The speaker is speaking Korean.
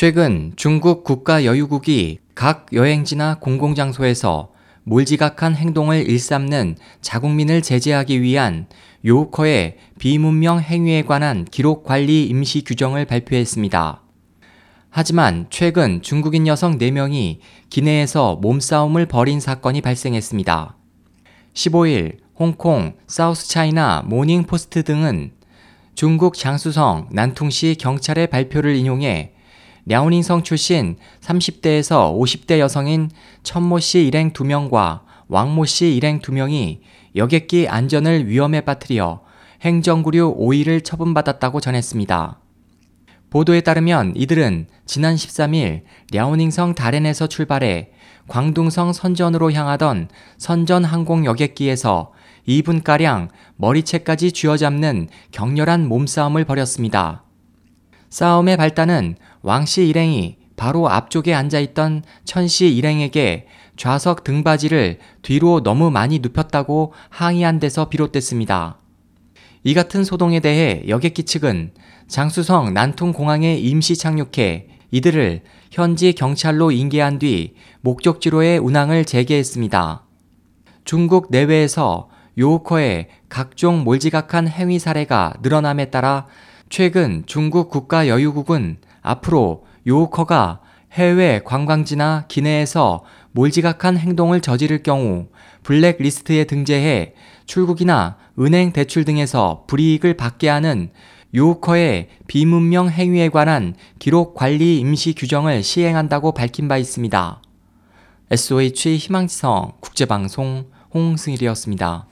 최근 중국 국가여유국이 각 여행지나 공공장소에서 몰지각한 행동을 일삼는 자국민을 제재하기 위한 요우커의 비문명 행위에 관한 기록관리 임시 규정을 발표했습니다. 하지만 최근 중국인 여성 4명이 기내에서 몸싸움을 벌인 사건이 발생했습니다. 15일 홍콩 사우스차이나 모닝포스트 등은 중국 장쑤성 난퉁시 경찰의 발표를 인용해 랴오닝성 출신 30대에서 50대 여성인 천모씨 일행 2명과 왕모씨 일행 2명이 여객기 안전을 위험에 빠뜨려 행정구류 5일을 처분받았다고 전했습니다. 보도에 따르면 이들은 지난 13일 랴오닝성 다렌에서 출발해 광둥성 선전으로 향하던 선전항공 여객기에서 2분가량 머리채까지 쥐어잡는 격렬한 몸싸움을 벌였습니다. 싸움의 발단은 왕씨 일행이 바로 앞쪽에 앉아있던 천씨 일행에게 좌석 등받이를 뒤로 너무 많이 눕혔다고 항의한 데서 비롯됐습니다. 이 같은 소동에 대해 여객기 측은 장쑤성 난퉁공항에 임시 착륙해 이들을 현지 경찰로 인계한 뒤 목적지로의 운항을 재개했습니다. 중국 내외에서 요우커의 각종 몰지각한 행위 사례가 늘어남에 따라 최근 중국 국가여유국은 앞으로 요우커가 해외 관광지나 기내에서 몰지각한 행동을 저지를 경우 블랙리스트에 등재해 출국이나 은행 대출 등에서 불이익을 받게 하는 요우커의 비문명 행위에 관한 기록관리 임시 규정을 시행한다고 밝힌 바 있습니다. SOH 희망지성 국제방송 홍승일이었습니다.